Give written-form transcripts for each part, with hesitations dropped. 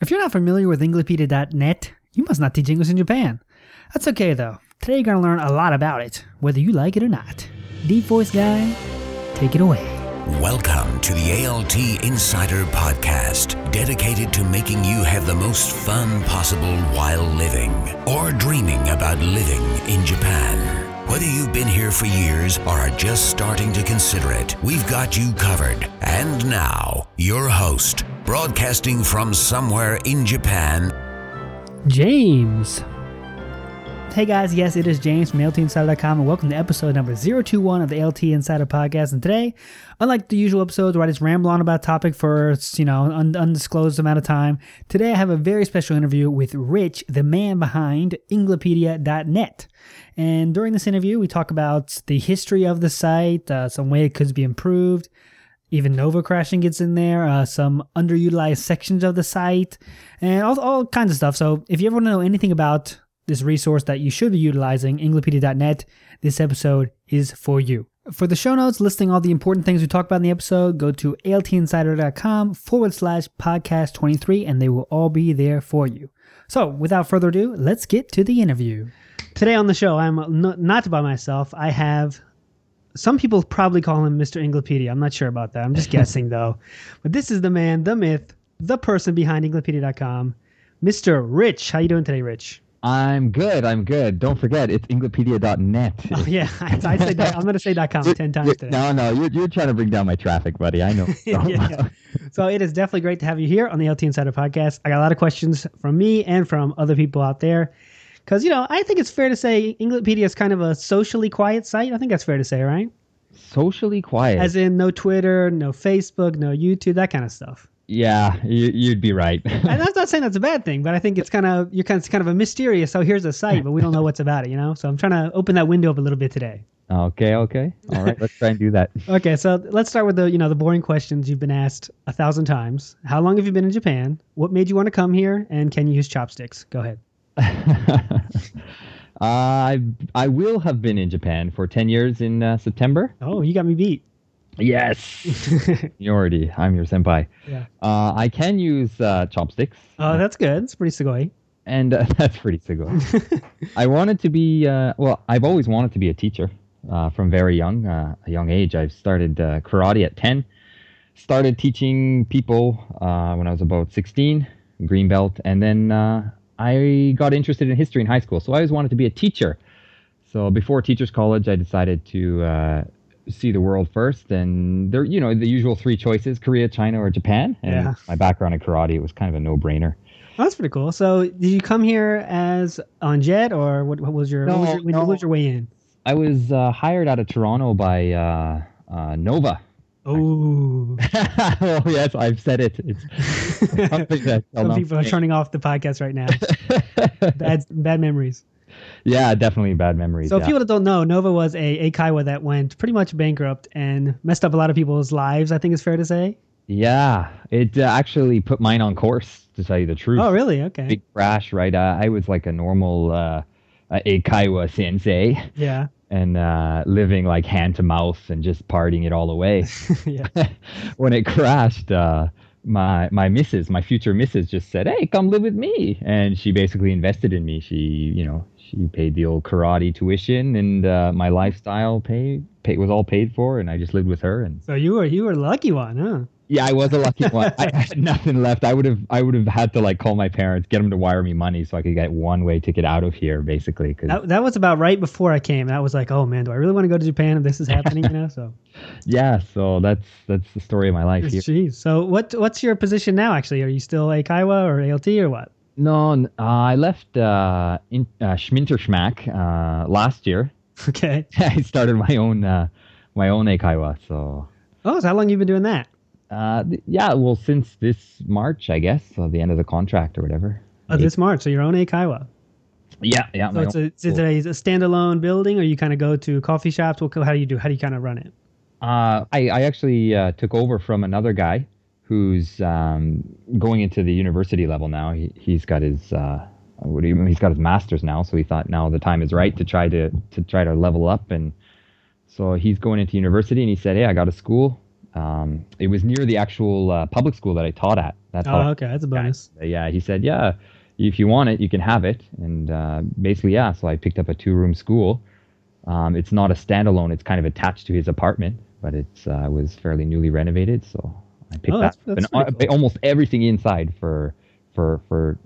If you're not familiar with Englipedia.net, you must not teach English in Japan. That's okay though. Today you're going to learn a lot about it, whether you like it or not. Deep voice guy, take it away. Welcome to the ALT Insider Podcast, dedicated to making you have the most fun possible while living or dreaming about living in Japan. Whether you've been here for years or are just starting to consider it, we've got you covered. And now, your host, broadcasting from somewhere in Japan, James. Hey guys, yes, it is James from AltInsider.com, and welcome to episode number 021 of the ALT Insider Podcast. And today, unlike the usual episodes where I just ramble on about a topic for, undisclosed amount of time, today I have a very special interview with Rich, the man behind Englipedia.net. And during this interview, we talk about the history of the site, some way it could be improved, even Nova crashing gets in there, some underutilized sections of the site, and all kinds of stuff. So if you ever want to know anything about this resource that you should be utilizing, Englipedia.net, this episode is for you. For the show notes listing all the important things we talked about in the episode, go to altinsider.com/podcast23, and they will all be there for you. So without further ado, let's get to the interview. Today on the show, I'm not by myself. I have, some people probably call him Mr. Englipedia. I'm not sure about that. I'm just guessing though. But this is the man, the myth, the person behind Englipedia.com, Mr. Rich. How you doing today, Rich? I'm good. Don't forget, it's Englipedia.net. Oh, yeah. I'm going to say .com 10 times today. No. You're trying to bring down my traffic, buddy. I know. Yeah. So it is definitely great to have you here on the ALT Insider Podcast. I got a lot of questions from me and from other people out there because, I think it's fair to say Englipedia is kind of a socially quiet site. I think that's fair to say, right? Socially quiet. As in no Twitter, no Facebook, no YouTube, that kind of stuff. Yeah, you'd be right. And I'm not saying that's a bad thing, but I think it's kind of a mysterious, oh, here's a site, but we don't know what's about it, So I'm trying to open that window up a little bit today. Okay. All right, let's try and do that. Okay, so let's start with the, the boring questions you've been asked 1,000 times. How long have you been in Japan? What made you want to come here? And can you use chopsticks? Go ahead. I will have been in Japan for 10 years in September. Oh, you got me beat. Yes, seniority. I'm your senpai. Yeah. I can use chopsticks. Oh, that's good. It's pretty sugoi. And that's pretty sugoi. I wanted to be, I've always wanted to be a teacher from very young, a young age. I started karate at 10, started teaching people when I was about 16, green belt. And then I got interested in history in high school. So I always wanted to be a teacher. So before teachers college, I decided to see the world first, and there, the usual three choices: Korea, China, or Japan. And my background in karate, it was kind of a no-brainer. Oh, that's pretty cool. So, did you come here as on JET, or what was your? No, what was your way in? I was hired out of Toronto by Nova. Oh, oh yes, I've said it. It's something that some people are turning off the podcast right now. Bad memories. Yeah, definitely bad memories. So people that don't know, Nova was a Eikaiwa that went pretty much bankrupt and messed up a lot of people's lives, I think it's fair to say. Yeah, it actually put mine on course, to tell you the truth. Oh, really? Okay. Big crash, right? I was like a normal Eikaiwa sensei. Yeah. And living like hand to mouth and just partying it all away. Yeah. When it crashed, my future missus, just said, "Hey, come live with me." And she basically invested in me. She, she paid the old karate tuition, and my lifestyle was all paid for, and I just lived with her. And so you were a lucky one, huh? Yeah, I was a lucky one. I had nothing left. I would have had to like call my parents, get them to wire me money so I could get one-way ticket out of here, basically. Cause that was about right before I came. I was like, oh man, do I really want to go to Japan if this is happening? So yeah, so that's the story of my life here. Jeez. So what's your position now? Actually, are you still Eikaiwa or ALT or what? No, I left Schminter Schmack last year. Okay. I started my own Eikaiwa. So. Oh, so how long have you been doing that? Since this March, I guess, so the end of the contract or whatever. Oh, this March, so your own Eikaiwa. Yeah. So is it a standalone building, or you kind of go to coffee shops? How do you do? How do you kind of run it? I actually took over from another guy who's going into the university level now. He's got his he's got his master's now, so he thought now the time is right to try to level up, and so he's going into university, and he said, "Hey, I got a school. It was near the actual public school that I taught at. Okay. That's a bonus. Yeah. He said, yeah, if you want it, you can have it. And basically, yeah. So I picked up a 2-room school. It's not a standalone. It's kind of attached to his apartment, but it was fairly newly renovated. So I picked that. Almost everything inside for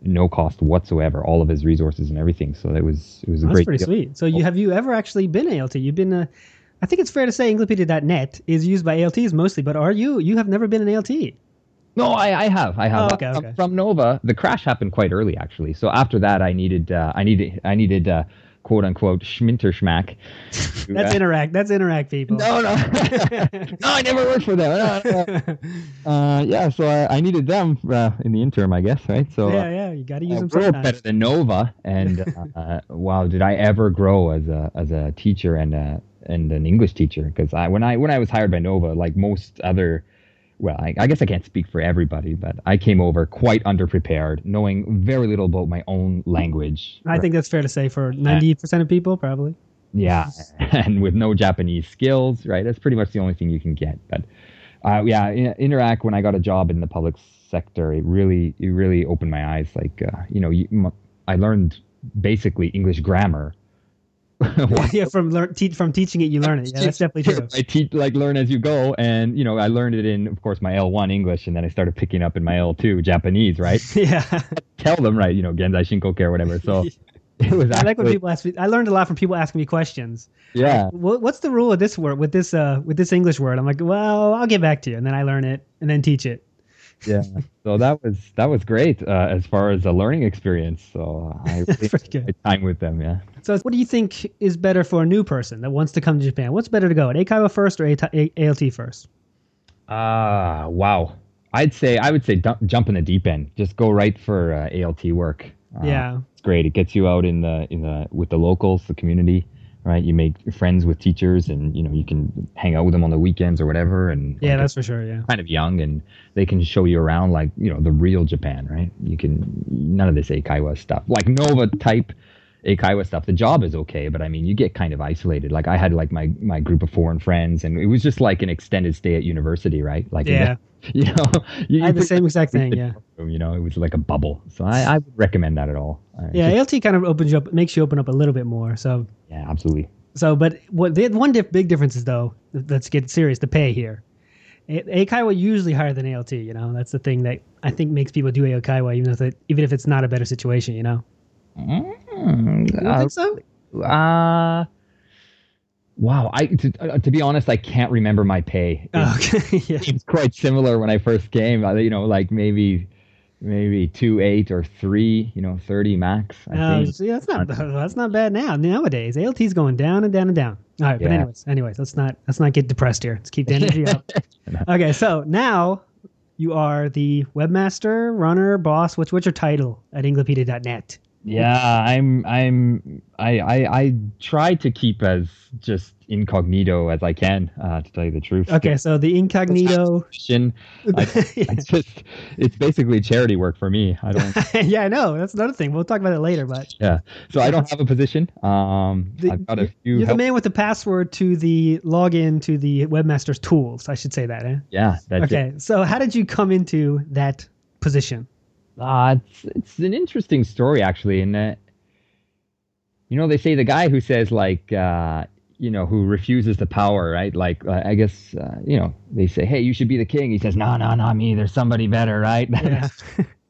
no cost whatsoever, all of his resources and everything. So it was a great deal. That's pretty sweet. So have you ever actually been ALT? You've been I think it's fair to say Englipedia.net is used by ALTs mostly, but you have never been an ALT? No, I have. Oh, okay. From Nova, the crash happened quite early actually. So after that, I needed quote unquote Schminter Schmack. That's Interac. That's Interac, people. No. No, I never worked for them. No. Yeah, so I needed them in the interim, I guess, right? So yeah, you got to use them sometimes. We're better than Nova, and wow, did I ever grow as a teacher and an English teacher? Because when I was hired by Nova, like most other. Well, I guess I can't speak for everybody, but I came over quite underprepared, knowing very little about my own language. I think that's fair to say for 90% of people, probably. Yeah, and with no Japanese skills, right? That's pretty much the only thing you can get. But Interac, when I got a job in the public sector, it really opened my eyes. Like, I learned basically English grammar. Yeah, from teaching it, you learn it. Yeah, that's definitely true. I learn as you go, and I learned it in, of course, my L1 English, and then I started picking up in my L2 Japanese, right? Yeah. Tell them right, Genzai Shinkoke or whatever. So it was. I like when people ask me. I learned a lot from people asking me questions. Yeah. Like, what's the rule of this word with this English word? I'm like, well, I'll get back to you, and then I learn it and then teach it. Yeah. So that was great as far as a learning experience. So I really had time with them. Yeah. So what do you think is better for a new person that wants to come to Japan? What's better to go at Eikaiwa first or ALT first? Wow. I would say jump in the deep end. Just go right for ALT work. Yeah. It's great. It gets you out with the locals, the community. Right, you make friends with teachers, and you can hang out with them on the weekends or whatever. And yeah, that's for sure. Yeah, kind of young, and they can show you around like the real Japan, right? You can none of this Eikaiwa stuff, like Nova type Eikaiwa stuff. The job is okay, but I mean, you get kind of isolated. Like I had like my group of foreign friends, and it was just like an extended stay at university, right? Like yeah, I had the same exact thing. Yeah, it was like a bubble. So I would recommend that at all. Yeah, ALT kind of opens you up, makes you open up a little bit more. So. Yeah, absolutely. So, but big difference is though, let's get serious, the pay here. Eikaiwa usually higher than ALT, that's the thing that I think makes people do Eikaiwa, even if it's not a better situation, You think so? Wow. To be honest, I can't remember my pay. It's quite similar when I first came, like maybe 2.8 or 3, 30 max. I think. See, that's not bad now. Nowadays, ALT's going down and down and down. All right, yeah. But anyways, let's not get depressed here. Let's keep the energy up. Okay, so now you are the webmaster, runner, boss. What's your title at Englipedia.net? Yeah, I try to keep as just incognito as I can, to tell you the truth. Okay, so the incognito. It's basically charity work for me. I don't. Yeah, I know. That's another thing. We'll talk about it later, but. Yeah. So I don't have a position. I've got a few. You're the man with the password to the login to the webmaster's tools. I should say that. Eh? Yeah. That's it. So how did you come into that position? It's an interesting story actually, and they say the guy who says like who refuses the power, right? Like I guess they say, hey, you should be the king. He says, no, not me. There's somebody better, right? Yeah.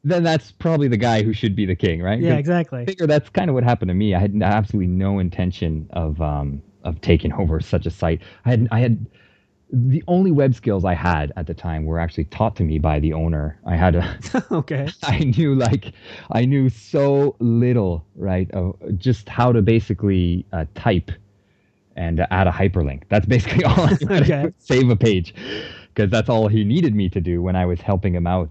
Then that's probably the guy who should be the king, right? Yeah, exactly. I figure that's kind of what happened to me. I had absolutely no intention of taking over such a site. I had. The only web skills I had at the time were actually taught to me by the owner. I had a okay. I knew so little, right? Of just how to basically type and add a hyperlink. That's basically all. I knew. Okay. Save a page, because that's all he needed me to do when I was helping him out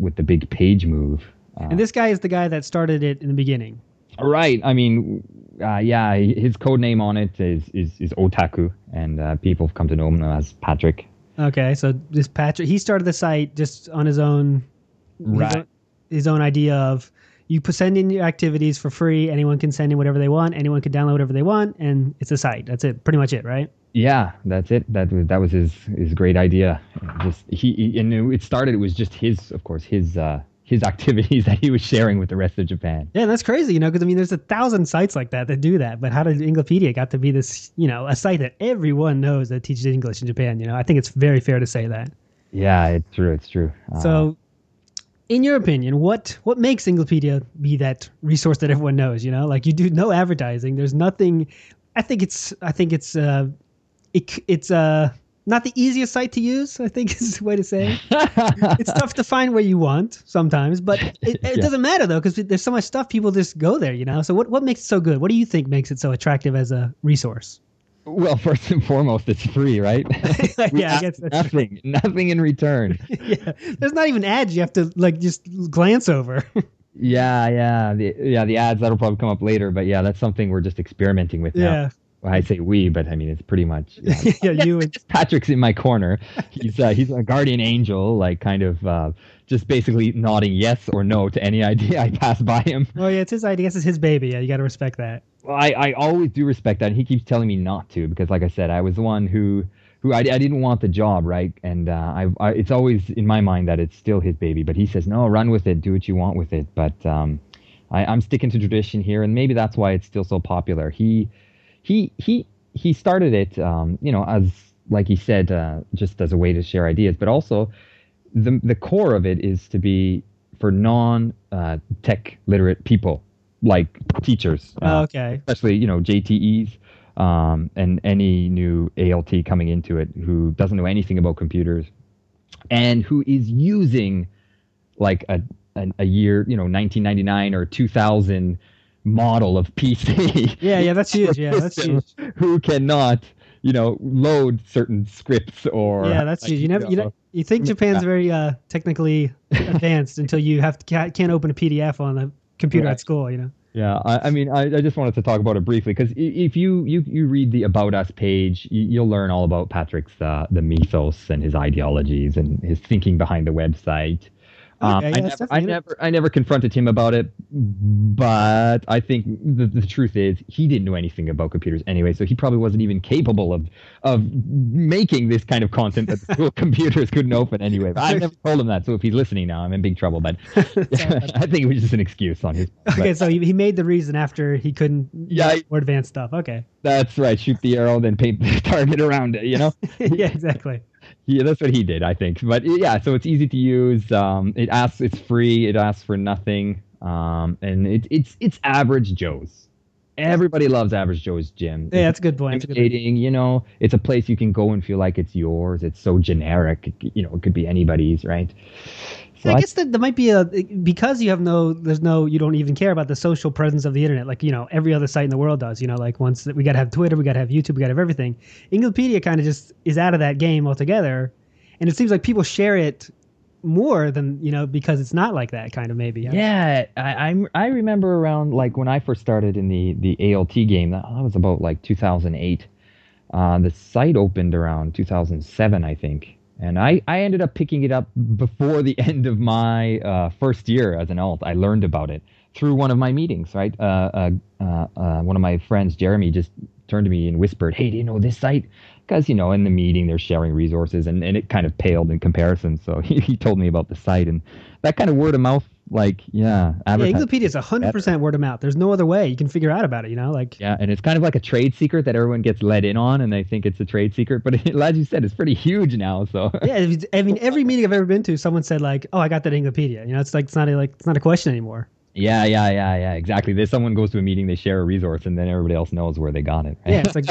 with the big page move. And this guy is the guy that started it in the beginning. Right. I mean. Yeah, his code name on it is Otaku, and people have come to know him as Patrick. Okay, so this Patrick, he started the site just on his own, right? His own idea of you send in your activities for free. Anyone can send in whatever they want. Anyone can download whatever they want, and it's a site. That's it, pretty much it, right? Yeah, that's it. That was his great idea. Just he and it started. It was just his activities that he was sharing with the rest of Japan. Yeah, that's crazy, because, I mean, there's 1,000 sites like that do that. But how did Englipedia got to be this, a site that everyone knows that teaches English in Japan? I think it's very fair to say that. Yeah, it's true. It's true. So in your opinion, what makes Englipedia be that resource that everyone knows? Like, you do no advertising. There's nothing. I think it's not the easiest site to use, I think is the way to say it. It's tough to find where you want sometimes, but it doesn't matter, though, because there's so much stuff, people just go there, So what makes it so good? What do you think makes it so attractive as a resource? Well, first and foremost, it's free, right? Yeah, I guess that's nothing in return. Yeah, there's not even ads you have to, just glance over. Yeah. The ads, that'll probably come up later, but yeah, that's something we're just experimenting with now. Yeah. Well, I say we, but I mean, it's pretty much. Yeah, you and Patrick's in my corner. He's a guardian angel, just basically nodding yes or no to any idea I pass by him. Well, yeah, it's his idea. This is his baby. Yeah, you got to respect that. Well, I always do respect that, and he keeps telling me not to because, like I said, I was the one who I didn't want the job, right? And it's always in my mind that it's still his baby, but he says, no, run with it, do what you want with it. But I'm sticking to tradition here, and maybe that's why it's still so popular. He started it, as like he said, just as a way to share ideas, but also the core of it is to be for non-tech literate people, like teachers, especially JTEs and any new ALT coming into it who doesn't know anything about computers and who is using like a year 1999 or 2000. Model of PC. Yeah, that's huge. Yeah, that's huge. Who cannot, load certain scripts or. Yeah, that's huge. You think Japan's very technically advanced until you can't open a PDF on a computer at school. Yeah, I mean, I just wanted to talk about it briefly because if you read the About Us page, you'll learn all about Patrick's the mythos and his ideologies and his thinking behind the website. I never confronted him about it, but I think the truth is he didn't know anything about computers anyway, so he probably wasn't even capable of making this kind of content that the school computers couldn't open anyway. But I never told him that, so if he's listening now, I'm in big trouble. But I think it was just an excuse on his part. Okay, so he made the reason after he couldn't more advanced stuff. Okay. That's right. Shoot the arrow, then paint the target around it, Yeah, exactly. Yeah, that's what he did, I think. But yeah, so it's easy to use. It's free. It asks for nothing. And it's Average Joe's. Everybody loves Average Joe's gym. Yeah, that's a good point. It's a place you can go and feel like it's yours. It's so generic. It could be anybody's, right? So I guess that there might be because you have you don't even care about the social presence of the internet. Like, every other site in the world does, like once we got to have Twitter, we got to have YouTube, we got to have everything. Englipedia kind of just is out of that game altogether. And it seems like people share it more than, because it's not like that kind of maybe. Yeah. I remember around like when I first started in the ALT game, that was about like 2008. The site opened around 2007, I think. And I ended up picking it up before the end of my first year as an alt. I learned about it through one of my meetings, right? One of my friends, Jeremy, just turned to me and whispered, hey, do you know this site? Because, in the meeting, they're sharing resources, and it kind of paled in comparison. So he told me about the site. And that kind of word of mouth, Englipedia is 100% word of mouth. There's no other way you can figure out about it, Yeah, and it's kind of like a trade secret that everyone gets let in on, and they think it's a trade secret. But as you said, it's pretty huge now. So yeah, I mean, every meeting I've ever been to, someone said like, "Oh, I got that Englipedia." It's not a question anymore. Yeah, exactly. There's someone goes to a meeting, they share a resource, and then everybody else knows where they got it. Right? Yeah, it's like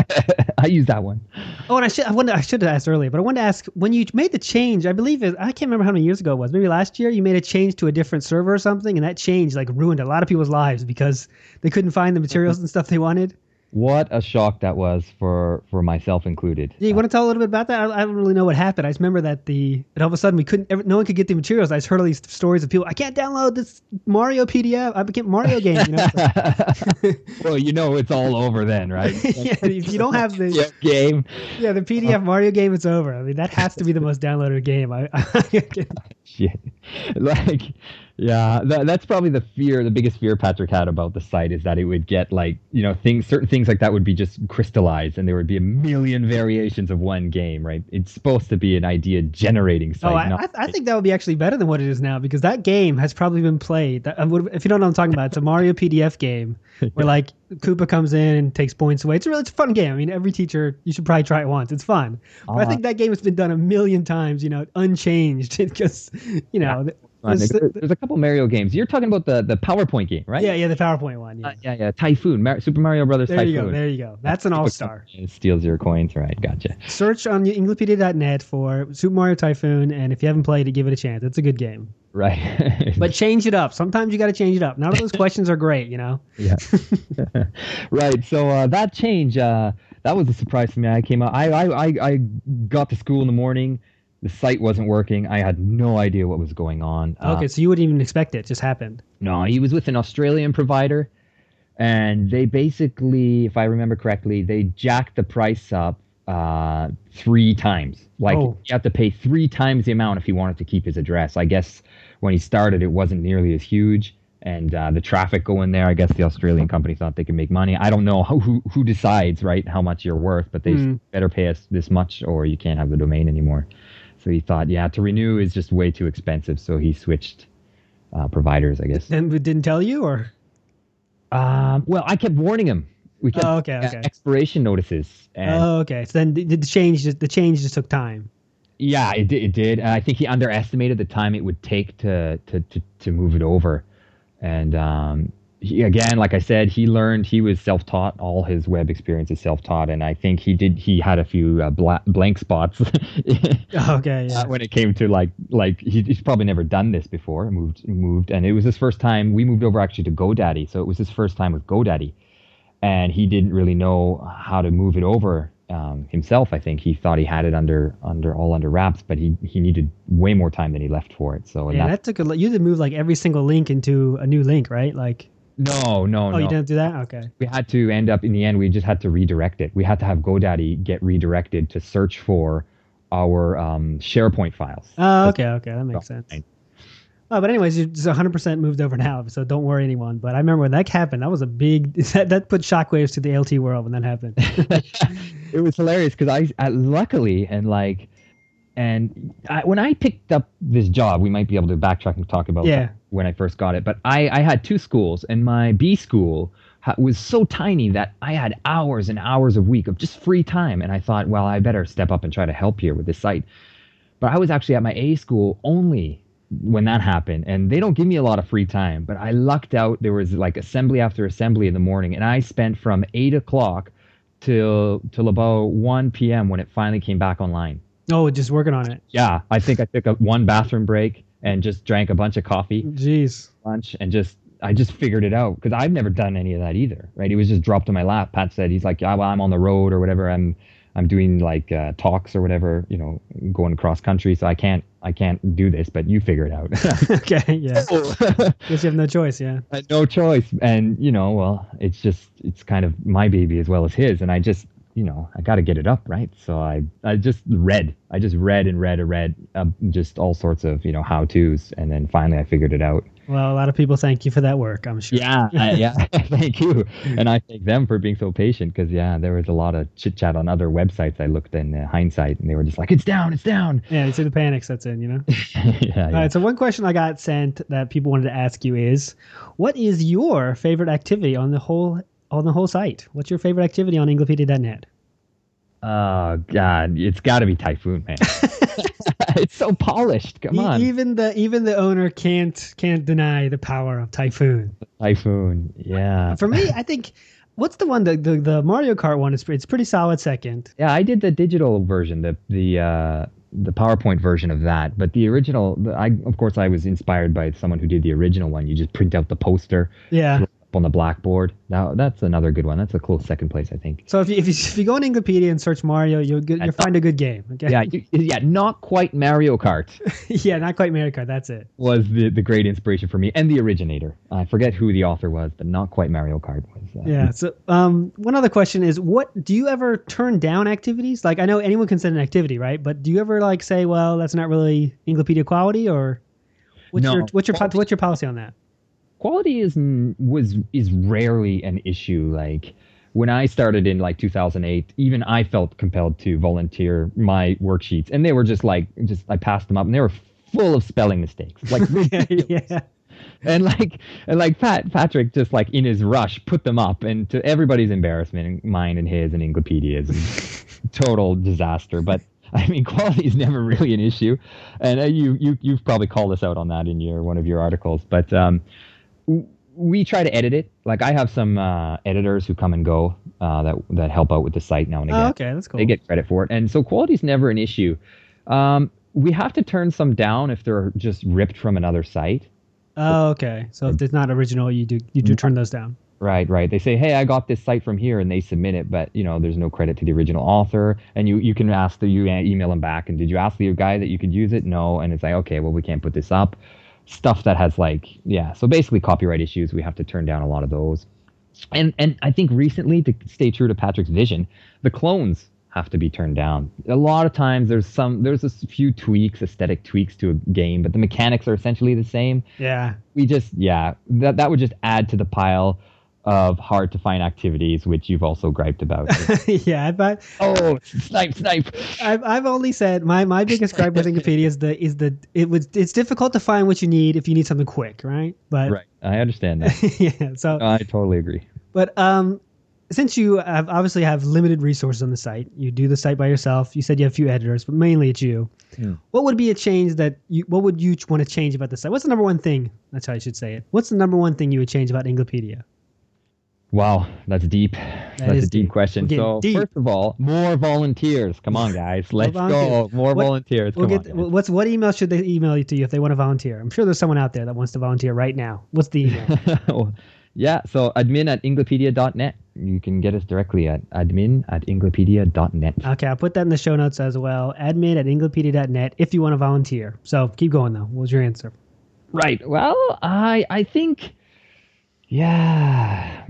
I use that one. Oh, and I should have asked earlier, but I wanted to ask when you made the change. I believe I can't remember how many years ago it was. Maybe last year you made a change to a different server or something, and that change ruined a lot of people's lives because they couldn't find the materials and stuff they wanted. What a shock that was for myself included. Yeah, you want to tell a little bit about that? I don't really know what happened. I just remember that all of a sudden no one could get the materials. I just heard all these stories of people, I can't download this Mario PDF. I became Mario game. So. Well, it's all over then, right? Yeah, if you don't have the game. Yeah, the PDF Mario game, it's over. I mean, that has to be the most downloaded game. Shit. Yeah, that's probably the fear, the biggest fear Patrick had about the site, is that it would get like, you know, things, certain things like that would be just crystallized and there would be a million variations of one game, right? It's supposed to be an idea generating site. Oh, I think that would be actually better than what it is now, because that game has probably been played. If you don't know what I'm talking about, it's a Mario PDF game where like Koopa comes in and takes points away. It's a fun game. I mean, every teacher, you should probably try it once. It's fun. But I think that game has been done a million times, you know, unchanged, because, you know... Yeah. There's a couple Mario games. You're talking about the PowerPoint game, right? Yeah, the PowerPoint one. Yeah, Typhoon, Super Mario Brothers Typhoon. There you go. That's an all-star. It steals your coins, right? Gotcha. Search on Englipedia.net for Super Mario Typhoon, and if you haven't played it, give it a chance. It's a good game. Right. But change it up. Sometimes you got to change it up. None of those questions are great, you know? Yeah. Right. So that change, that was a surprise to me. I came out. I got to school in the morning. The site wasn't working. I had no idea what was going on. Okay, so you wouldn't even expect it. It just happened. No, he was with an Australian provider, and they basically, if I remember correctly, they jacked the price up 3 times. Like, you have to pay 3 times the amount if he wanted to keep his address. I guess when he started, it wasn't nearly as huge, and the traffic going there, I guess the Australian company thought they could make money. I don't know who decides, right, how much you're worth, but they better pay us this much or you can't have the domain anymore. So he thought, to renew is just way too expensive. So he switched providers, I guess. And didn't tell you, or? Well, I kept warning him. We kept expiration notices. And So then the change just took time. Yeah, it did. I think he underestimated the time it would take to move it over. And he, again, like I said, he was self-taught. All his web experience is self-taught, and I think he had a few blank spots. When it came to like he's probably never done this before. Moved, and it was his first time. We moved over actually to GoDaddy, so it was his first time with GoDaddy, and he didn't really know how to move it over himself. I think he thought he had it under wraps, but he needed way more time than he left for it. So that took you had to move like every single link into a new link, right? Like. No. You didn't do that? Okay. We had to end up, in the end, we just had to redirect it. We had to have GoDaddy get redirected to search for our SharePoint files. Oh, okay. That makes sense. Oh, but anyways, it's 100% moved over now, so don't worry anyone. But I remember when that happened, that was a big... That put shockwaves to the ALT world when that happened. It was hilarious because I luckily, when I picked up this job, we might be able to backtrack and talk about that when I first got it. But I had 2 schools, and my B school was so tiny that I had hours and hours a week of just free time. And I thought, well, I better step up and try to help here with this site. But I was actually at my A school only when that happened. And they don't give me a lot of free time. But I lucked out. There was like assembly after assembly in the morning. And I spent from 8 o'clock till about 1 p.m. when it finally came back online. Oh, just working on it. Yeah, I think I took one bathroom break and just drank a bunch of coffee. Jeez. Lunch, and I just figured it out because I've never done any of that either, right? It was just dropped in my lap. Pat said, he's like, I'm on the road or whatever. I'm doing like talks or whatever, you know, going cross country, so I can't do this, but you figure it out. Okay, yeah. Guess you have no choice, yeah. No choice, and you know, well, it's kind of my baby as well as his, and I got to get it up, right? So I just read just all sorts of, you know, how-tos. And then finally I figured it out. Well, a lot of people thank you for that work, I'm sure. Yeah, thank you. And I thank them for being so patient because, there was a lot of chit-chat on other websites I looked in hindsight and they were just like, it's down. Yeah, it's in the panic sets in, you know? All right, so one question I got sent that people wanted to ask you is, what is your favorite activity on the whole site? What's your favorite activity on Englipedia.net? Oh, God. It's got to be Typhoon, man. It's so polished. Come on. Even the owner can't deny the power of Typhoon. Typhoon, yeah. For me, I think... What's the one, the Mario Kart one? It's pretty solid second. Yeah, I did the digital version, the PowerPoint version of that. But the original... I was inspired by someone who did the original one. You just print out the poster. Yeah. On the blackboard. Now that's another good one. That's a close second place, I think. So if you go on Englipedia and search Mario, you'll find a good game. Okay? Yeah, not quite Mario Kart. Yeah, not quite Mario Kart. That's it. Was the great inspiration for me and the originator. I forget who the author was, but not quite Mario Kart was. Yeah. So one other question is, what do you ever turn down activities? Like I know anyone can send an activity, right? But do you ever like say, well, that's not really Englipedia quality, or What's your policy on that? Quality is rarely an issue. Like when I started in like 2008, even I felt compelled to volunteer my worksheets, and they were just I passed them up, and they were full of spelling mistakes. Like yeah. And like Patrick just like in his rush put them up, and to everybody's embarrassment, and mine and his and Englipedia's, and total disaster. But I mean, quality is never really an issue, and you've probably called us out on that in one of your articles. But we try to edit it. Like I have some editors who come and go that help out with the site now and again. Oh, okay, that's cool. They get credit for it, and so quality is never an issue. We have to turn some down if they're just ripped from another site. Oh, okay. So if it's not original, you do turn those down. Right. They say, hey, I got this site from here, and they submit it, but there's no credit to the original author. And you can ask you email them back, and did you ask the guy that you could use it? No. And it's like, okay, well, we can't put this up. Stuff that has so basically copyright issues, we have to turn down a lot of those. And I think recently, to stay true to Patrick's vision, the clones have to be turned down. A lot of times there's a few tweaks, aesthetic tweaks to a game, but the mechanics are essentially the same. Yeah. That would just add to the pile of hard to find activities, which you've also griped about. Yeah, but snipe. I've only said my biggest gripe with Wikipedia is it's difficult to find what you need if you need something quick, right? But right. I understand that. Yeah. So I totally agree. But since you obviously have limited resources on the site, you do the site by yourself. You said you have a few editors, but mainly it's you. Yeah. What would be a change what would you want to change about the site? What's the number one thing? That's how I should say it. What's the number one thing you would change about Englipedia? Wow, that's deep. That's a deep question. So deep. First of all, more volunteers. Come on, guys. Let's go. More volunteers. What email should they email you to you if they want to volunteer? I'm sure there's someone out there that wants to volunteer right now. What's the email? Yeah, so admin@englipedia.net. You can get us directly at admin@englipedia.net. Okay, I'll put that in the show notes as well. admin@englipedia.net if you want to volunteer. So keep going, though. What was your answer? Right. Well, I think... Yeah.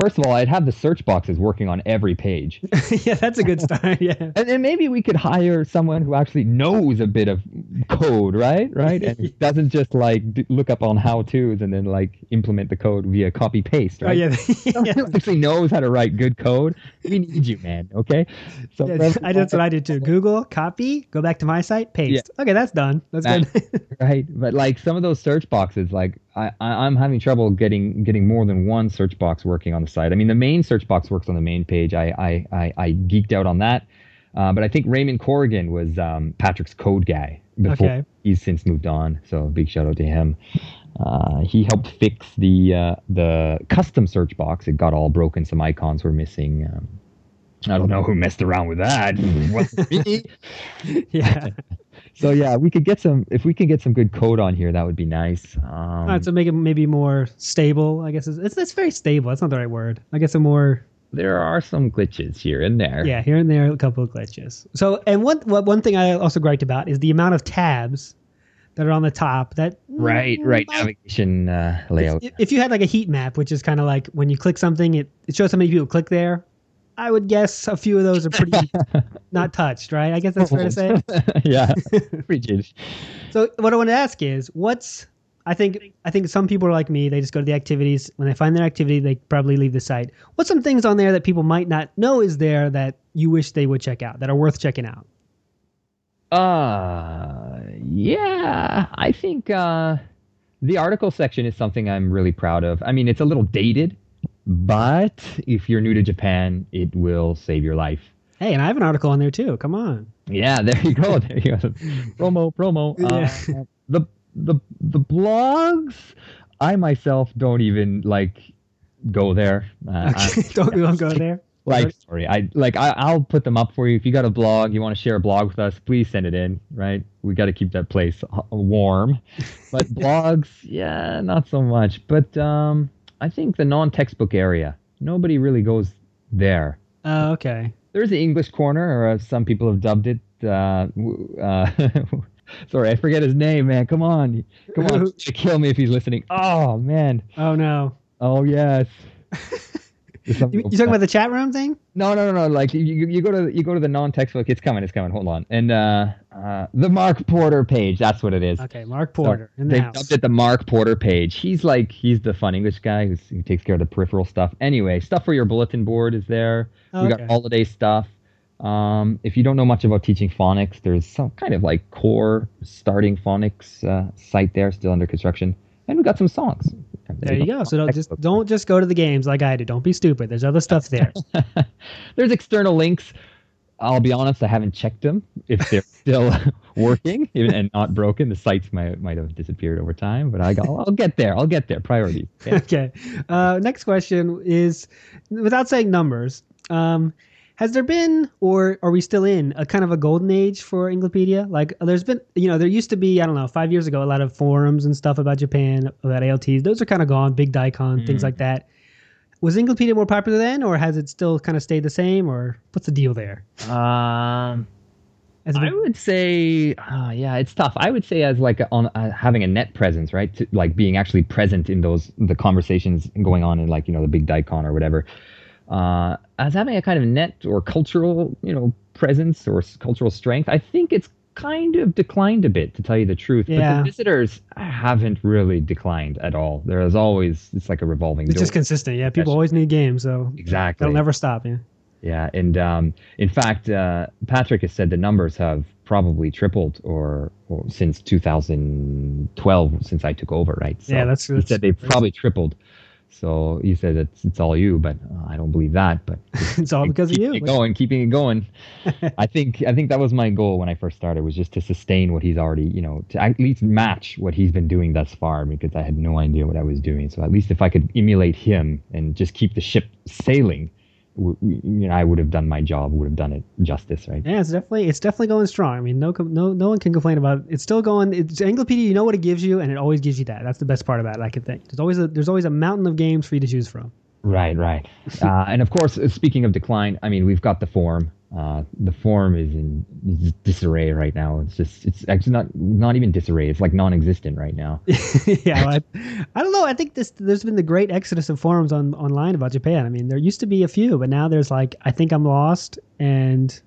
First of all, I'd have the search boxes working on every page. Yeah, that's a good start. Yeah. And then maybe we could hire someone who actually knows a bit of code, right? Right. And doesn't just look up on how-tos and then implement the code via copy paste, right? Oh, yeah. Someone who actually knows how to write good code. We need you, man. Okay. So that's what I did too. Google, copy, go back to my site, paste. Yeah. Okay, that's done. That's good. Right. But some of those search boxes, I'm having trouble getting more than one search box working on the site. I mean, the main search box works on the main page. I geeked out on that. But I think Raymond Corrigan was Patrick's code guy before. Okay. He's since moved on. So big shout out to him. He helped fix the custom search box. It got all broken. Some icons were missing. I don't know who messed around with that. Me. Yeah. So yeah, if we could get some good code on here, that would be nice. All right, so make it maybe more stable, I guess. It's very stable. That's not the right word. I guess there are some glitches here and there. Yeah, here and there, a couple of glitches. So, and one thing I also griped about is the amount of tabs that are on the top. Right, navigation layout. If you had a heat map, which is kind of like when you click something, it shows how many people click there. I would guess a few of those are pretty not touched, right? I guess that's fair to say. Yeah, pretty jaded. So what I want to ask is, I think some people are like me. They just go to the activities. When they find their activity, they probably leave the site. What's some things on there that people might not know is there that you wish they would check out, that are worth checking out? Yeah, I think the article section is something I'm really proud of. I mean, it's a little dated. But if you're new to Japan, it will save your life. Hey, and I have an article on there too. Come on. Yeah, there you go. There you go. Promo. Yeah. The blogs, I myself don't even go there. Okay. Don't go there. Sorry. I'll put them up for you. If you got a blog, you want to share a blog with us, please send it in. Right, we got to keep that place warm. But blogs, yeah, not so much. But I think the non-textbook area, nobody really goes there. Oh, okay. There's the English corner, or some people have dubbed it. Sorry, I forget his name, man. Come on. Kill me if he's listening. Oh, man. Oh, no. Oh, yes. You talking about the chat room thing? No. Like you go to the non-textbook. It's coming. Hold on. And the Mark Porter page. That's what it is. Okay, Mark Porter. So in the they house. Dubbed it the Mark Porter page. He's the fun English guy who takes care of the peripheral stuff. Anyway, stuff for your bulletin board is there. Oh, we got holiday stuff. If you don't know much about teaching phonics, there's some kind of like core starting phonics site there, still under construction. And we got some songs. There you go. So don't just go to the games like I do. Don't be stupid. There's other stuff there. There's external links. I'll be honest, I haven't checked them if they're still working and not broken. The sites might have disappeared over time, but I'll get there. I'll get there. Priorities. Yeah. Okay. Next question is, without saying numbers, has there been, or are we still in, a kind of a golden age for Englipedia? Like, there's been, there used to be, I don't know, 5 years ago, a lot of forums and stuff about Japan, about ALTs. Those are kind of gone, bigdaikon, things like that. Was Englipedia more popular then, or has it still kind of stayed the same, or what's the deal there? I would say, it's tough. I would say as like having a net presence, right? To, like being actually present in the conversations going on in like, the bigdaikon or whatever. As having a kind of net or cultural, presence or cultural strength, I think it's kind of declined a bit, to tell you the truth. Yeah. But the visitors haven't really declined at all. There is always, it's like a revolving door. It's just consistent. Yeah, people always need games, so exactly, they'll never stop. Yeah. Yeah, and in fact, Patrick has said the numbers have probably tripled or since 2012, since I took over, right? So yeah, that's he said they've probably tripled. So you said it's all you, but I don't believe that. But it's all because of you. Keeping it going. I think that was my goal when I first started, was just to sustain what he's already, to at least match what he's been doing thus far, because I had no idea what I was doing. So at least if I could emulate him and just keep the ship sailing, I would have done my job, would have done it justice, right? Yeah, it's definitely going strong. I mean, no one can complain about it. It's still going. It's Englipedia. You know what it gives you, and it always gives you that. That's the best part about it, I can think. There's always a mountain of games for you to choose from. Right. And of course, speaking of decline, I mean, we've got the forum. The forum is in disarray right now. It's actually not even disarray. It's like non-existent right now. Yeah, I don't know. I think there's been the great exodus of forums online about Japan. I mean, there used to be a few, but now there's like I Think I'm Lost, and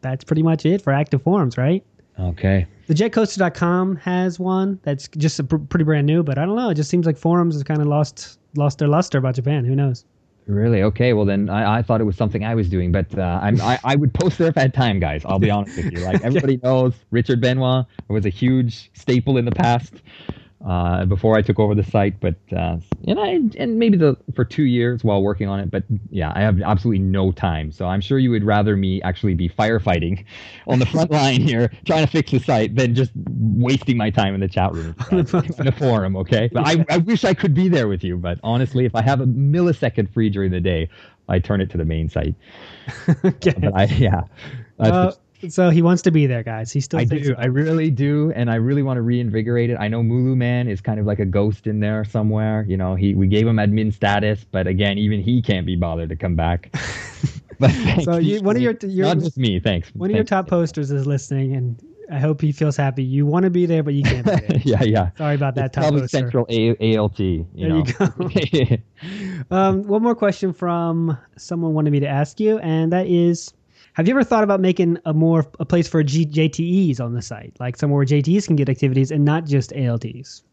that's pretty much it for active forums, right? Okay. The Jet Coaster.com has one that's just pretty brand new, but I don't know. It just seems like forums has kind of lost their luster about Japan. Who knows? Really? Okay. Well, then I thought it was something I was doing, but I would post there if I had time, guys. I'll be honest with you. Like everybody knows, Richard Benoit was a huge staple in the past before I took over the site. But and maybe for 2 years while working on it. But yeah, I have absolutely no time. So I'm sure you would rather me actually be firefighting on the front line here, trying to fix the site, than just wasting my time in the chat room, in the forum. Okay, but I wish I could be there with you. But honestly, if I have a millisecond free during the day, I turn it to the main site. Okay. So he wants to be there, guys. He still thinks. I do. I really do, and I really want to reinvigorate it. I know Mulu Man is kind of like a ghost in there somewhere. We gave him admin status, but again, even he can't be bothered to come back. But so one of your not just me. Thanks. One of your top posters is listening, and I hope he feels happy. You want to be there, but you can't be there. Yeah. Sorry about that, top poster. Central ALT. There you go. One more question from someone wanted me to ask you, and that is. Have you ever thought about making a place for JTEs on the site, like somewhere where JTEs can get activities and not just ALTs?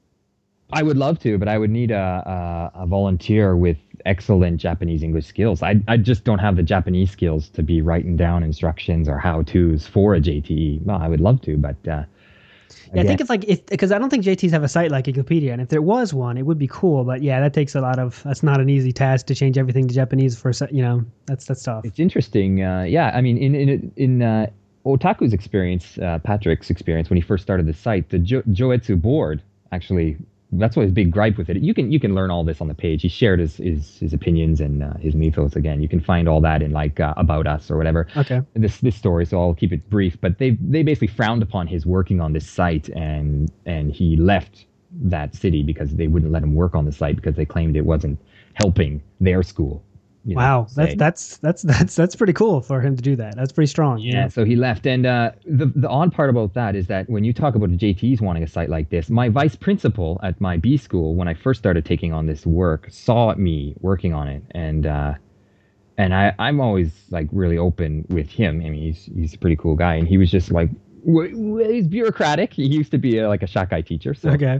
I would love to, but I would need a volunteer with excellent Japanese English skills. I just don't have the Japanese skills to be writing down instructions or how-tos for a JTE. Well, I would love to, but... yeah, I think it's like, because I don't think JTs have a site like Englipedia, and if there was one, it would be cool. But yeah, that takes a lot of. That's not an easy task to change everything to Japanese for. That's tough. It's interesting. Yeah, I mean, in Otaku's experience, Patrick's experience when he first started the site, the Joetsu board actually. That's what his big gripe with it. You can learn all this on the page. He shared his opinions and his mythos again. You can find all that in like About Us or whatever. Okay. This story. So I'll keep it brief. But they basically frowned upon his working on this site, and he left that city because they wouldn't let him work on the site because they claimed it wasn't helping their school. Wow, that's pretty cool for him to do that. That's pretty strong. Yeah. So he left, and the odd part about that is that when you talk about the JTEs wanting a site like this, my vice principal at my B school when I first started taking on this work saw me working on it, and And I'm always like really open with him. I mean, he's a pretty cool guy, and he was just like, he's bureaucratic. He used to be like a shakai teacher. So okay.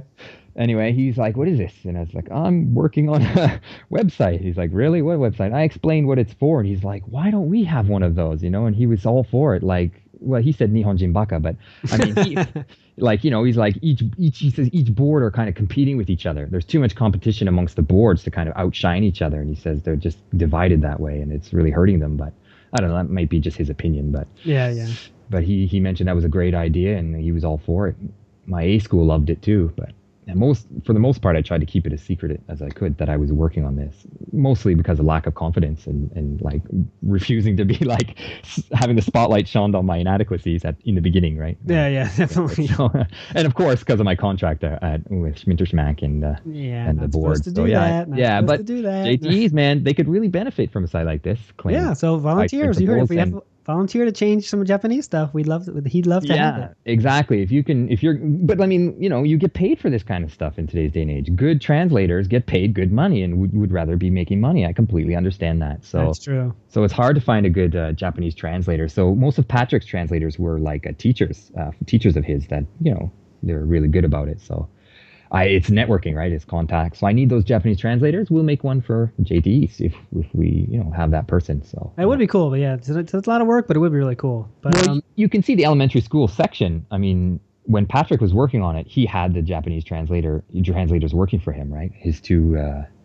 Anyway, he's like, what is this? And I was like, I'm working on a website. He's like, really? What website? And I explained what it's for. And he's like, why don't we have one of those? You know, and he was all for it. Like, well, he said Nihon Jimbaka, but I mean, he's like he says each board are kind of competing with each other. There's too much competition amongst the boards to kind of outshine each other. And he says they're just divided that way and it's really hurting them. But I don't know, that might be just his opinion, but yeah. But he mentioned that was a great idea and he was all for it. My A school loved it too, but for the most part, I tried to keep it as secret as I could that I was working on this, mostly because of lack of confidence and like refusing to be like having the spotlight shined on my inadequacies in the beginning, right? Yeah, definitely. So, and of course, because of my contract with Schminter Schmack and the board. But JTEs, man, they could really benefit from a site like this. Yeah, so volunteers, you heard if we have. Volunteer to change some Japanese stuff. He'd love to have it. Yeah, exactly. But I mean, you get paid for this kind of stuff in today's day and age. Good translators get paid good money and would rather be making money. I completely understand that. So that's true. So it's hard to find a good Japanese translator. So most of Patrick's translators were like teachers of his that, they were really good about it. So it's networking, right? It's contacts. So I need those Japanese translators. We'll make one for JTEs if we, have that person. So it would be cool, but yeah, it's a lot of work, but it would be really cool. But you can see the elementary school section. I mean, when Patrick was working on it, he had the Japanese translators working for him, right? His two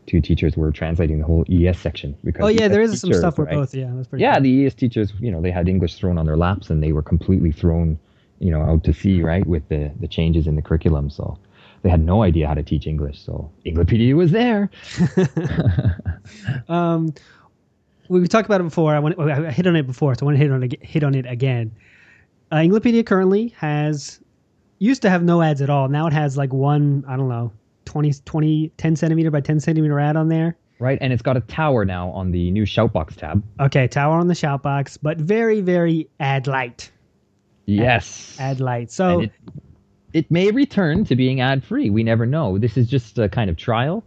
teachers were translating the whole ES section. Because there is some stuff where both. Yeah, that's pretty. Yeah, cool. The ES teachers, they had English thrown on their laps, and they were completely thrown, out to sea, right, with the changes in the curriculum. So. They had no idea how to teach English, so Englipedia was there. We talked about it before. I hit on it before, so I want to hit on it again. Englipedia currently used to have no ads at all. Now it has like one, I don't know, 10 centimeter by 10 centimeter ad on there. Right, and it's got a tower now on the new Shoutbox tab. Okay, tower on the Shoutbox, but very, very ad light. Yes. Ad light. So. It may return to being ad-free. We never know. This is just a kind of trial.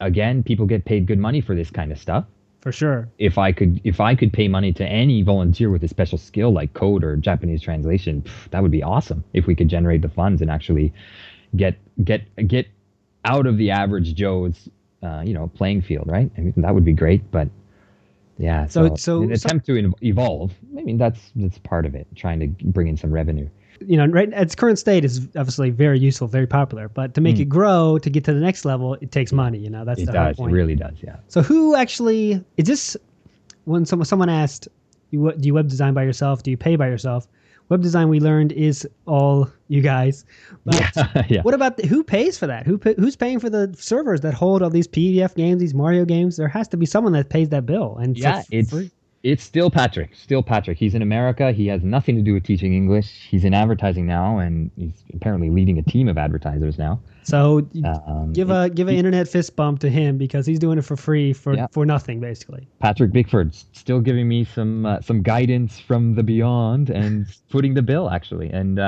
Again, people get paid good money for this kind of stuff. For sure. If I could pay money to any volunteer with a special skill like code or Japanese translation, that would be awesome. If we could generate the funds and actually get out of the average Joe's, playing field, right? I mean, that would be great, but. Yeah. So an attempt to evolve. I mean, that's part of it. Trying to bring in some revenue. Right at its current state is obviously very useful, very popular. But to make it grow, to get to the next level, it takes money. That's the whole point. It really does. Yeah. So who actually is this? When someone asked, "Do you web design by yourself? Do you pay by yourself?" Web design, we learned, is all you guys. But what about who pays for that? Who's paying for the servers that hold all these PDF games, these Mario games? There has to be someone that pays that bill. And it's still Patrick. He's in America. He has nothing to do with teaching English. He's in advertising now, and he's apparently leading a team of advertisers now. So give an internet fist bump to him because he's doing it for free for nothing, basically. Patrick Bickford's still giving me some guidance from the beyond and footing the bill, actually. And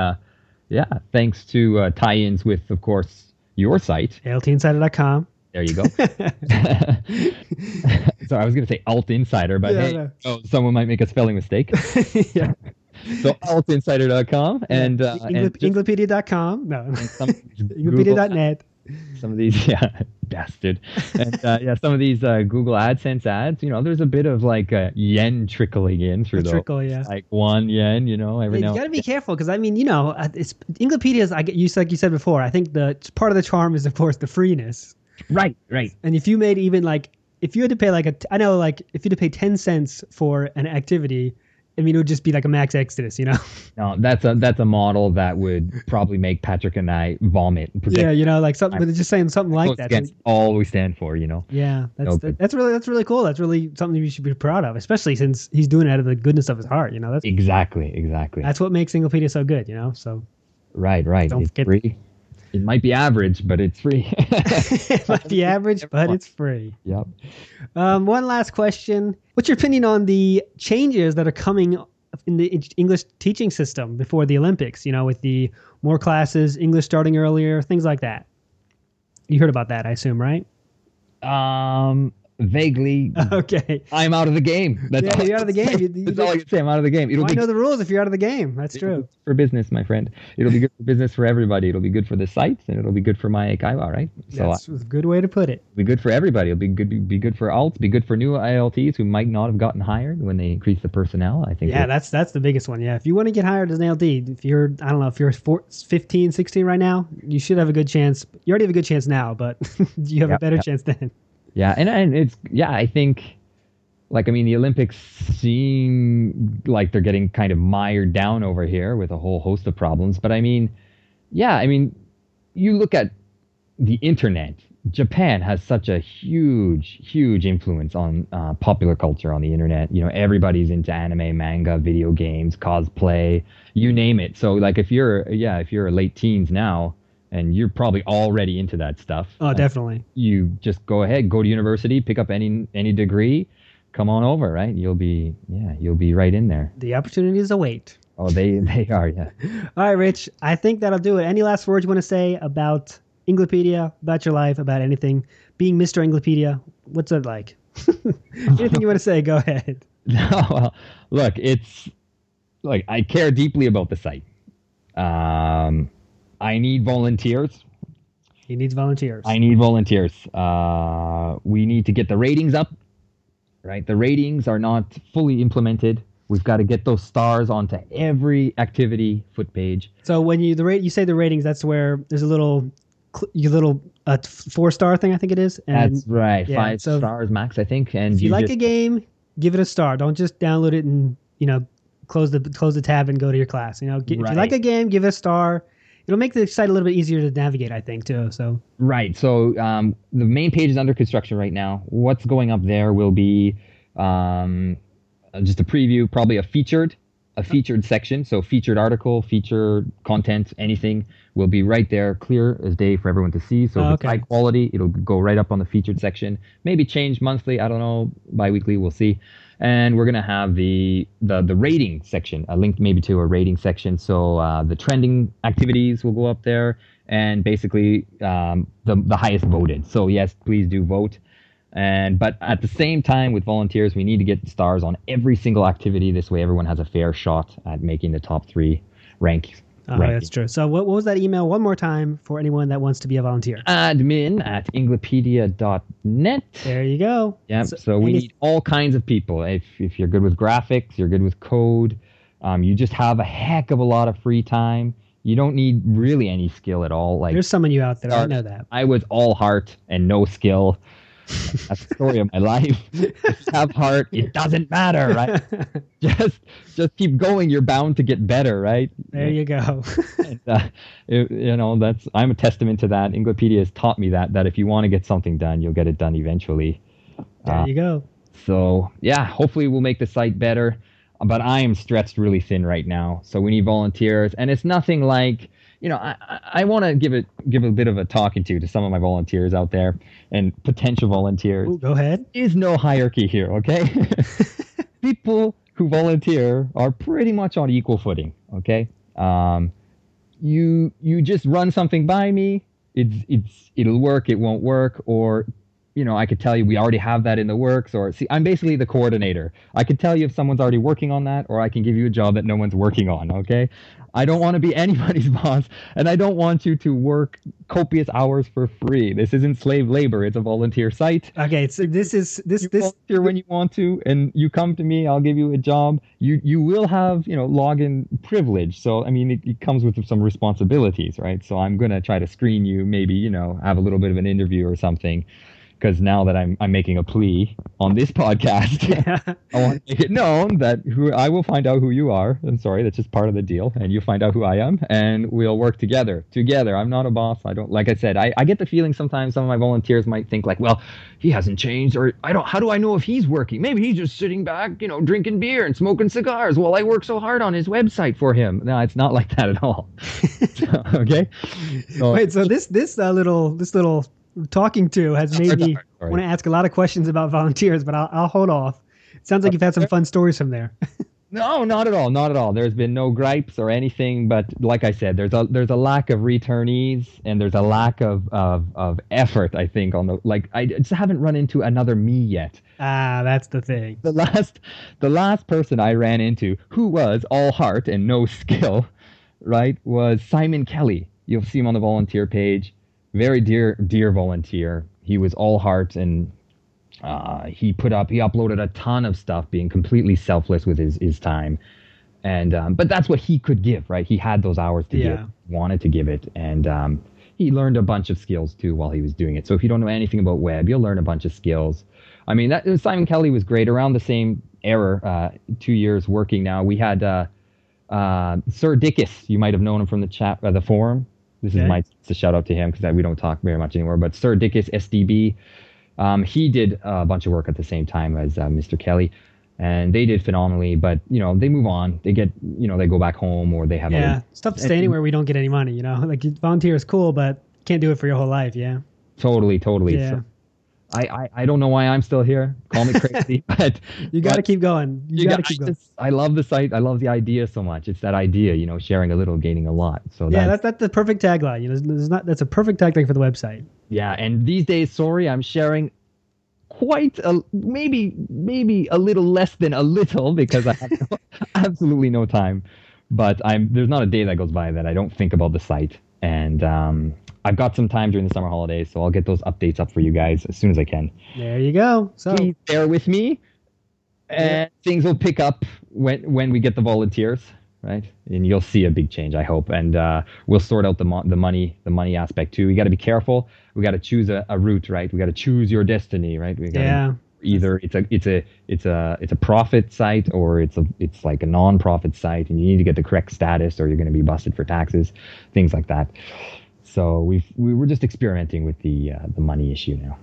thanks to tie-ins with, of course, your site. AltInsider.com. There you go. Sorry, I was going to say Alt Insider, but someone might make a spelling mistake. Yeah. So AltInsider.com and Englipedia.com. No. Englipedia.net. Some of these, bastard. And some of these Google AdSense ads, there's a bit of like yen trickling in through those. Like 1 yen, every now and then. You got to be careful because, I mean, it's Englipedia's, like you said before, I think the part of the charm is, of course, the freeness. Right. And if you made even like, if you had to pay like if you had to pay 10 cents for an activity, I mean, it would just be like a max exodus, No, that's a model that would probably make Patrick and I vomit. Yeah, like something, but it's just saying something like that. That's all we stand for, Yeah, that's really cool. That's really something you should be proud of, especially since he's doing it out of the goodness of his heart, That's, exactly. That's what makes Englepedia so good, So. Right. Don't forget. It might be average, but it's free. It might be average, but it's free. Yep. One last question. What's your opinion on the changes that are coming in the English teaching system before the Olympics, with the more classes, English starting earlier, things like that? You heard about that, I assume, right? vaguely. Okay. I'm out of the game. That's all you're out of the game. That's all I can say. I'm out of the game. It'll be, know the rules if you're out of the game. That's true. For business, my friend. It'll be good for business for everybody. It'll be good for the sites, and it'll be good for my Eikaiwa, right? So that's a good way to put it. It'll be good for everybody. It'll be good. Be good for alts. Be good for new ALTs who might not have gotten hired when they increase the personnel. I think. Yeah, that's the biggest one. Yeah, if you want to get hired as an ALT, if you're 15, 16 right now, you should have a good chance. You already have a good chance now, but you have a better chance then. Yeah, and it's I think, the Olympics seem like they're getting kind of mired down over here with a whole host of problems. But you look at the internet. Japan has such a huge, huge influence on popular culture on the internet. You know, everybody's into anime, manga, video games, cosplay, you name it. So if you're late teens now, and you're probably already into that stuff. Oh, definitely. You just go ahead, go to university, pick up any degree, come on over, right? You'll be right in there. The opportunities await. Oh, they are, yeah. All right, Rich, I think that'll do it. Any last words you want to say about Englipedia, about your life, about anything? Being Mr. Englipedia, what's it like? Anything you want to say, go ahead. No, well, look, I care deeply about the site. I need volunteers. He needs volunteers. I need volunteers. We need to get the ratings up, right? The ratings are not fully implemented. We've got to get those stars onto every activity foot page. So when you say the ratings, that's where there's a little four-star thing, I think it is. And that's right. Yeah, 5 stars max, I think. And if you like a game, give it a star. Don't just download it and close the tab and go to your class. If you like a game, give it a star. It'll make the site a little bit easier to navigate, I think, too. So right. So the main page is under construction right now. What's going up there will be just a preview, probably a featured section. So featured article, featured content, anything will be right there, clear as day for everyone to see. So if it's high quality, it'll go right up on the featured section. Maybe change monthly. I don't know. Biweekly, we'll see. And we're going to have the rating section, a link maybe to a rating section. So the trending activities will go up there, and basically the highest voted. So yes, please do vote. But at the same time with volunteers, we need to get stars on every single activity. This way everyone has a fair shot at making the top 3 rank. That's true. So what was that email one more time for anyone that wants to be a volunteer? admin@englipedia.net. There you go. Yeah. So we need all kinds of people. If you're good with graphics, you're good with code, you just have a heck of a lot of free time. You don't need really any skill at all. There's some of you out there. I know that. I was all heart and no skill. That's the story of my life. If you have heart, it doesn't matter, right? Just keep going. You're bound to get better, right? There you go. I'm a testament to that. Englipedia has taught me that if you want to get something done, you'll get it done eventually. There you go. So hopefully we'll make the site better. But I am stretched really thin right now, so we need volunteers. And it's nothing like. I want to give a bit of a talking to some of my volunteers out there and potential volunteers. Ooh, go ahead. There is no hierarchy here, okay? People who volunteer are pretty much on equal footing, okay? You just run something by me. It'll work. It won't work. Or I could tell you we already have that in the works. Or see, I'm basically the coordinator. I could tell you if someone's already working on that, or I can give you a job that no one's working on, okay? I don't want to be anybody's boss, and I don't want you to work copious hours for free. This isn't slave labor; it's a volunteer site. Okay, so this volunteer when you want to, and you come to me. I'll give you a job. You will have login privilege. So it comes with some responsibilities, right? So I'm gonna try to screen you, maybe have a little bit of an interview or something. Because now that I'm making a plea on this podcast, I want to make it known that I will find out who you are. I'm sorry, that's just part of the deal. And you find out who I am, and we'll work together. I'm not a boss. I don't, like I said, I get the feeling sometimes some of my volunteers might think well, he hasn't changed, or how do I know if he's working? Maybe he's just sitting back, drinking beer and smoking cigars while I work so hard on his website for him. No, it's not like that at all. Okay. So, wait, so this little talking to has made me want to ask a lot of questions about volunteers, but I'll hold off. It sounds like you've had some fun stories from there. No, not at all. Not at all. There's been no gripes or anything. But like I said, there's a lack of returnees and there's a lack of effort, I think, on the, like, I just haven't run into another me yet. Ah, that's the thing. The last person I ran into who was all heart and no skill, right, was Simon Kelly. You'll see him on the volunteer page. Very dear volunteer. He was all heart and he uploaded a ton of stuff, being completely selfless with his time. And but that's what he could give, right? He had those hours to give, wanted to give it. And he learned a bunch of skills too while he was doing it. So if you don't know anything about web, you'll learn a bunch of skills. I mean, Simon Kelly was great. Around the same era, 2 years working now, we had Sir Dickus. You might have known him from the chat, the forum. This is my shout out to him because we don't talk very much anymore. But Sir Dickus, SDB, he did a bunch of work at the same time as Mr. Kelly, and they did phenomenally. But you know, they move on. They get, you know, they go back home or they have stuff to stay anywhere. We don't get any money. You know, like volunteer is cool, but can't do it for your whole life. Yeah. Totally. Yeah. So, I don't know why I'm still here. Call me crazy, but you got to keep going. You got to keep going. I love the site. I love the idea so much. It's that idea, you know, sharing a little, gaining a lot. So that's the perfect tagline. You know, that's a perfect tagline for the website. Yeah, and these days, sorry, I'm sharing quite a maybe a little less than a little because I have absolutely no time. But there's not a day that goes by that I don't think about the site. And I've got some time during the summer holidays, so I'll get those updates up for you guys as soon as I can. There you go. So please bear with me, and things will pick up when we get the volunteers, right? And you'll see a big change, I hope. And we'll sort out the money aspect too. We got to be careful. We got to choose a route, right? We got to choose your destiny, right? We gotta, either it's a profit site or it's like a non-profit site, and you need to get the correct status, or you're going to be busted for taxes, things like that. So we're just experimenting with the money issue now.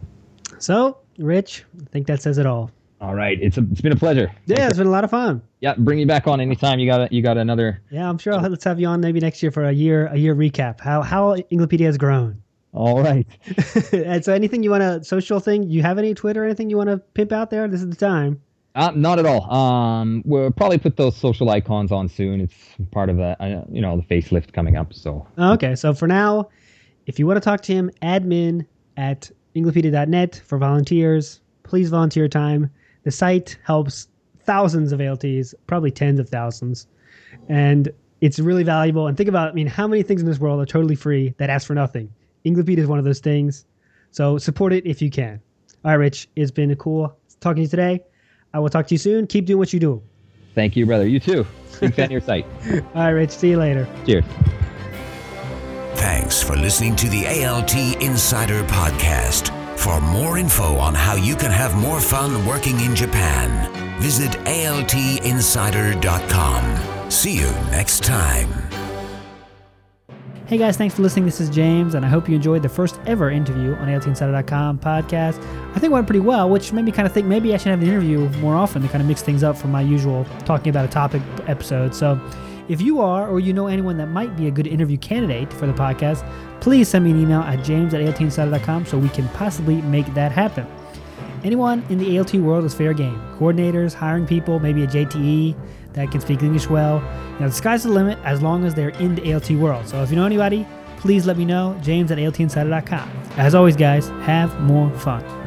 So, Rich, I think that says it all. All right, it's been a pleasure. Yeah, it's been a lot of fun. Yeah, bring me back on anytime. You got another. Yeah, I'm sure. Let's have you on maybe next year for a year recap. How Englipedia has grown. All right. And so, anything you want to social thing? You have any Twitter or anything you want to pimp out there? This is the time. Not at all. We'll probably put those social icons on soon. It's part of the facelift coming up. So okay. So for now, if you want to talk to him, admin@englipedia.net for volunteers. Please volunteer time. The site helps thousands of ALTs, probably tens of thousands. And it's really valuable. And think about, I mean, how many things in this world are totally free that ask for nothing? Englipedia is one of those things. So support it if you can. All right, Rich, it's been cool talking to you today. I will talk to you soon. Keep doing what you do. Thank you, brother. You too. Big fan of your site. All right, Rich. See you later. Cheers. Thanks for listening to the ALT Insider Podcast. For more info on how you can have more fun working in Japan, visit AltInsider.com. See you next time. Hey guys, thanks for listening. This is James, and I hope you enjoyed the first ever interview on AltInsider.com podcast. I think it went pretty well, which made me kind of think maybe I should have an interview more often to kind of mix things up from my usual talking about a topic episode. So if you are, or you know anyone that might be a good interview candidate for the podcast, please send me an email at james@altinsider.com so we can possibly make that happen. Anyone in the ALT world is fair game. Coordinators, hiring people, maybe a JTE that can speak English well. You know, the sky's the limit as long as they're in the ALT world. So if you know anybody, please let me know, james@altinsider.com. As always, guys, have more fun.